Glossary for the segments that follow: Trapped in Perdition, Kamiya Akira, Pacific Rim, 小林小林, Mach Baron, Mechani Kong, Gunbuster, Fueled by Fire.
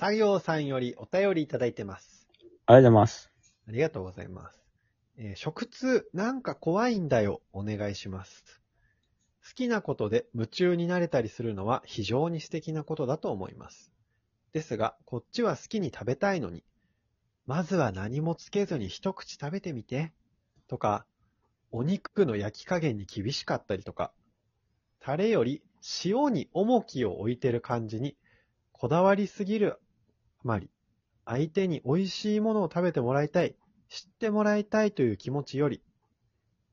作業さんよりお便りいただいてます。ありがとうございます。ありがとうございます。食通なんか怖いんだよ、お願いします。好きなことで夢中になれたりするのは非常に素敵なことだと思います。ですが、こっちは好きに食べたいのに、まずは何もつけずに一口食べてみて、とか、お肉の焼き加減に厳しかったりとか、タレより塩に重きを置いてる感じに、こだわりすぎるあまり、相手に美味しいものを食べてもらいたい、知ってもらいたいという気持ちより、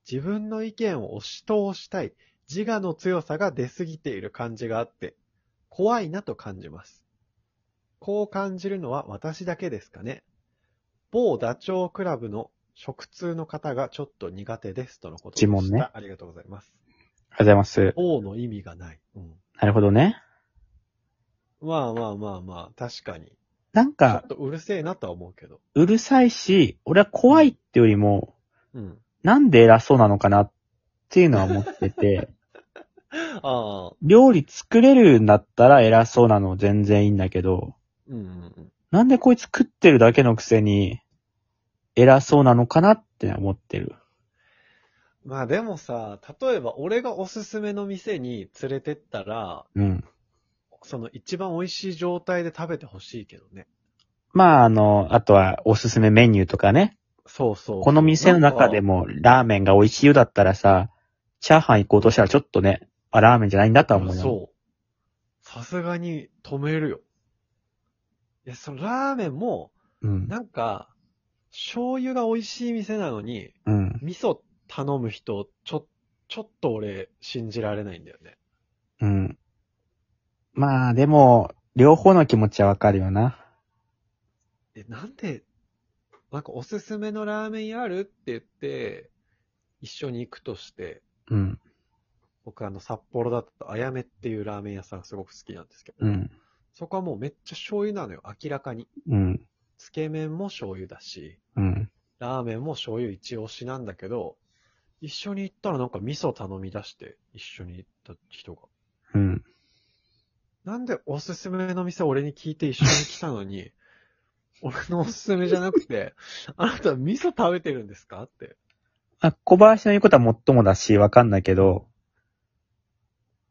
自分の意見を押し通したい、自我の強さが出すぎている感じがあって、怖いなと感じます。こう感じるのは私だけですかね。某ダチョウ倶楽部の食通の方がちょっと苦手ですとのことでした。自問ね。ありがとうございます。ありがとうございます。某の意味がない。うん、なるほどね。まあまあまあまあ、確かに。なんか、ちょっとうるせえなとは思うけど。うるさいし、俺は怖いってよりも、うん、なんで偉そうなのかなっていうのは思ってて。ああ。料理作れるんだったら偉そうなの全然いいんだけど、うんうん、なんでこいつ食ってるだけのくせに偉そうなのかなって思ってる。まあでもさ、例えば俺がおすすめの店に連れてったら、うん、その一番美味しい状態で食べてほしいけどね。まああとはおすすめメニューとかね。そうそう。この店の中でもラーメンが美味しいようだったらさ、チャーハン行こうとしたらちょっとね、あ、ラーメンじゃないんだとは思うよ。そう。さすがに止めるよ。いや、そのラーメンも、うん、なんか、醤油が美味しい店なのに、うん、味噌頼む人、ちょっと俺、信じられないんだよね。うん。まあ、でも、両方の気持ちはわかるよな。なんで、なんかおすすめのラーメン屋あるって言って、一緒に行くとして、うん。僕札幌だったあやめっていうラーメン屋さんがすごく好きなんですけど、うん、そこはもうめっちゃ醤油なのよ、明らかに。うん、つけ麺も醤油だし、うん、ラーメンも醤油一押しなんだけど、一緒に行ったらなんか味噌頼み出して、一緒に行った人が。うん、なんでおすすめの店俺に聞いて一緒に来たのに、俺のおすすめじゃなくて、あなた味噌食べてるんですかって。あ、小林の言うことはもっともだし、わかんないけど、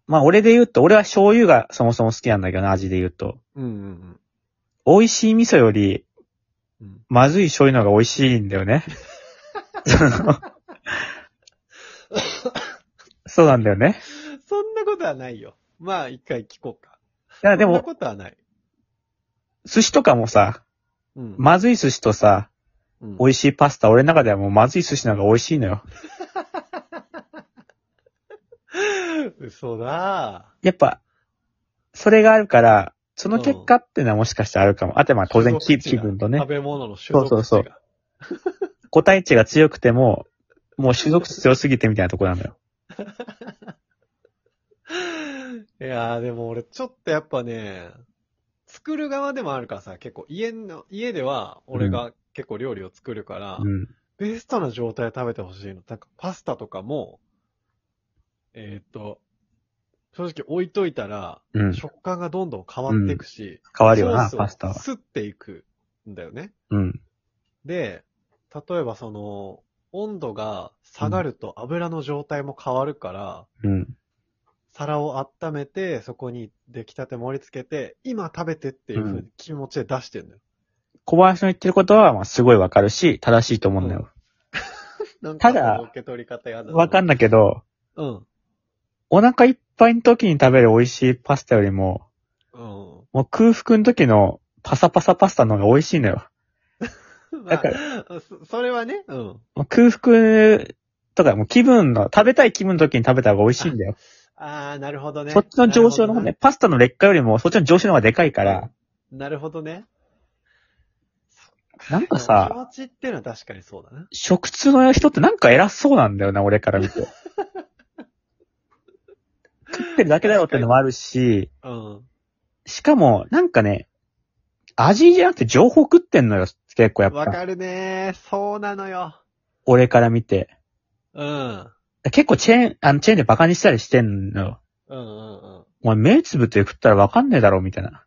まあ俺で言うと、俺は醤油がそもそも好きなんだけどな、味で言うと。うんうんうん。美味しい味噌より、まずい醤油の方が美味しいんだよね。そうなんだよね。そんなことはないよ。まあ一回聞こうか。いやでも、そんなことはない。寿司とかもさ、うん、まずい寿司とさ、うん、美味しいパスタ、俺の中ではもうまずい寿司の方が美味しいのよ。嘘だー。やっぱ、それがあるから、その結果っていうのはもしかしたらあるかも。うん、あとはまあ当然気分とね。食べ物の種族値が。そうそうそう。個体値が強くても、もう種族強すぎてみたいなとこなんだよ。いやーでも俺ちょっとやっぱね、作る側でもあるからさ、結構家では俺が結構料理を作るから、うん、ベストな状態で食べてほしいの。なんかパスタとかも、正直置いといたら、うん、食感がどんどん変わっていくし、うん、変わるよな、パスタは。吸っていくんだよね。うん。で、例えば温度が下がると油の状態も変わるから、うん、皿を温めて、そこに出来たて盛り付けて、今食べてっていう風に気持ちで出してるのよ。小林の言ってることは、まあ、すごいわかるし、正しいと思うんだよ。うん、なんか受け取り方やだな。わかんないけど、うん。お腹いっぱいの時に食べる美味しいパスタよりも、うん、もう空腹の時のパサパサパスタの方が美味しいのよ。だから、まあ、それはね、うん。空腹とかもう食べたい気分の時に食べた方が美味しいんだよ。あー、なるほどね。そっちの上昇の方ね、パスタの劣化よりもそっちの上昇の方がでかいから。なるほどね。なんかさ、気持ちっていうのは確かにそうだな。食通の人ってなんか偉そうなんだよな、俺から見て。食ってるだけだよってのもあるし、うん、しかもなんかね、味じゃなくて情報食ってんのよ、結構やっぱ。わかるね、そうなのよ。俺から見て。うん。結構チェーンでバカにしたりしてんのよ。うんうんうん。お前目つぶって食ったらわかんねえだろみたいな。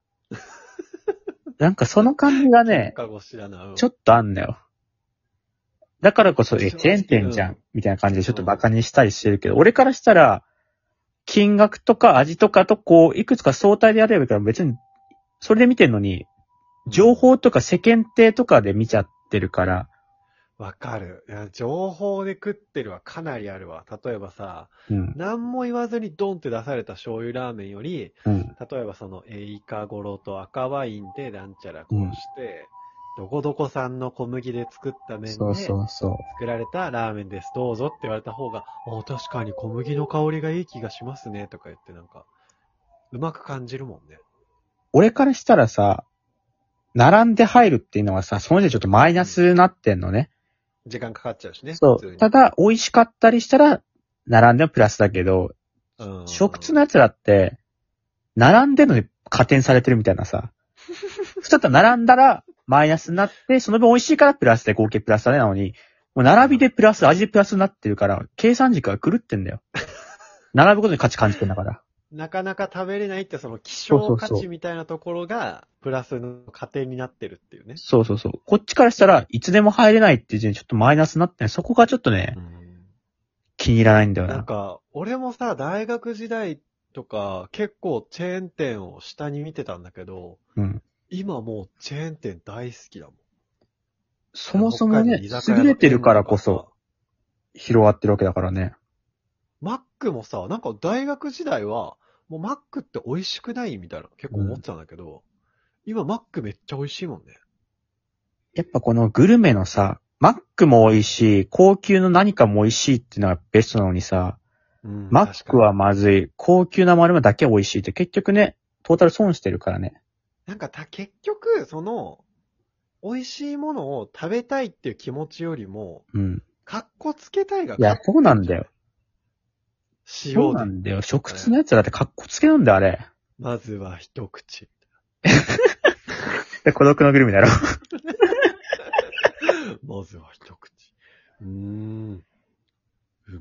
なんかその感じがね、ちょっとあんのよ。だからこそ、チェーン店じゃん、みたいな感じでちょっとバカにしたりしてるけど、俺からしたら、金額とか味とかとこう、いくつか相対でやればいいから別に、それで見てんのに、情報とか世間体とかで見ちゃってるから。わかる。いや、情報で食ってるはかなりあるわ。例えばさ、何も言わずにドンって出された醤油ラーメンより、例えばそのイカゴロと赤ワインでなんちゃらこうして、どこどこさんの小麦で作った麺で作られたラーメンです。どうぞって言われた方が、あ、確かに小麦の香りがいい気がしますねとか言ってなんか、うまく感じるもんね。俺からしたらさ、並んで入るっていうのはさ、その時ちょっとマイナスになってんのね。時間かかっちゃうしね。そう。ただ、美味しかったりしたら、並んでもプラスだけど、食通の奴らって、並んでるのに加点されてるみたいなさ。ちょっと並んだら、マイナスになって、その分美味しいからプラスで合計プラスだねなのに、もう並びでプラス、味でプラスになってるから、計算軸が狂ってんだよ。並ぶことに価値感じてんだから。なかなか食べれないってその希少価値みたいなところがプラスの過程になってるっていうね。そうそうそう。こっちからしたらいつでも入れないっていう時にちょっとマイナスになって、そこがちょっとね、気に入らないんだよな。なんか俺もさ大学時代とか結構チェーン店を下に見てたんだけど、今もうチェーン店大好きだもん。そもそもね優れてるからこそ広がってるわけだからね。マックもさ、なんか大学時代は、もうマックって美味しくないみたいな、結構思ってたんだけど、今マックめっちゃ美味しいもんね。やっぱこのグルメのさ、マックも美味しい、高級の何かも美味しいっていうのがベストなのにさ、マックはまずい、高級な丸々だけ美味しいって結局ね、トータル損してるからね。なんか結局、その、美味しいものを食べたいっていう気持ちよりも、かっこつけたいが。いや、そうなんだよ。そうなんだよ。食通のやつだってカッコつけなんだよ、あれ。まずは一口。孤独のグルメだろ。まずは一口。う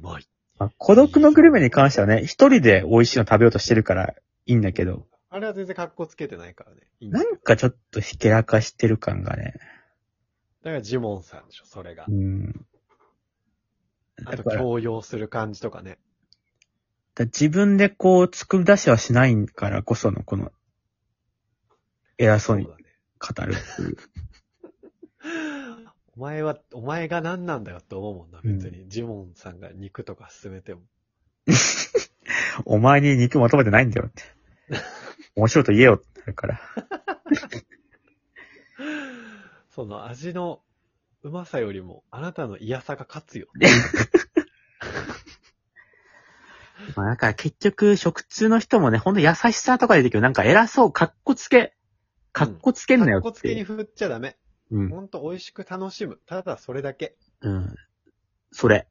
まい。孤独のグルメに関してはね、一人で美味しいの食べようとしてるからいいんだけど。あれは全然カッコつけてないからね。なんかちょっとひけらかしてる感がね。だからジモンさんでしょ、それが。あと強要する感じとかね。自分でこう作り出しはしないからこそのこの偉そうに語るっていう。お前が何なんだよって思うもんな、別に。ジモンさんが肉とか勧めても。お前に肉求めてないんだよって。面白いと言えよってなるから。その味のうまさよりもあなたの嫌さが勝つよ。まあだから結局、食通の人もね、ほんと優しさとか出てくる。なんか偉そう、かっこつけんのよって。かっこつけに振っちゃダメ。ほんと美味しく楽しむ。ただそれだけ。それ。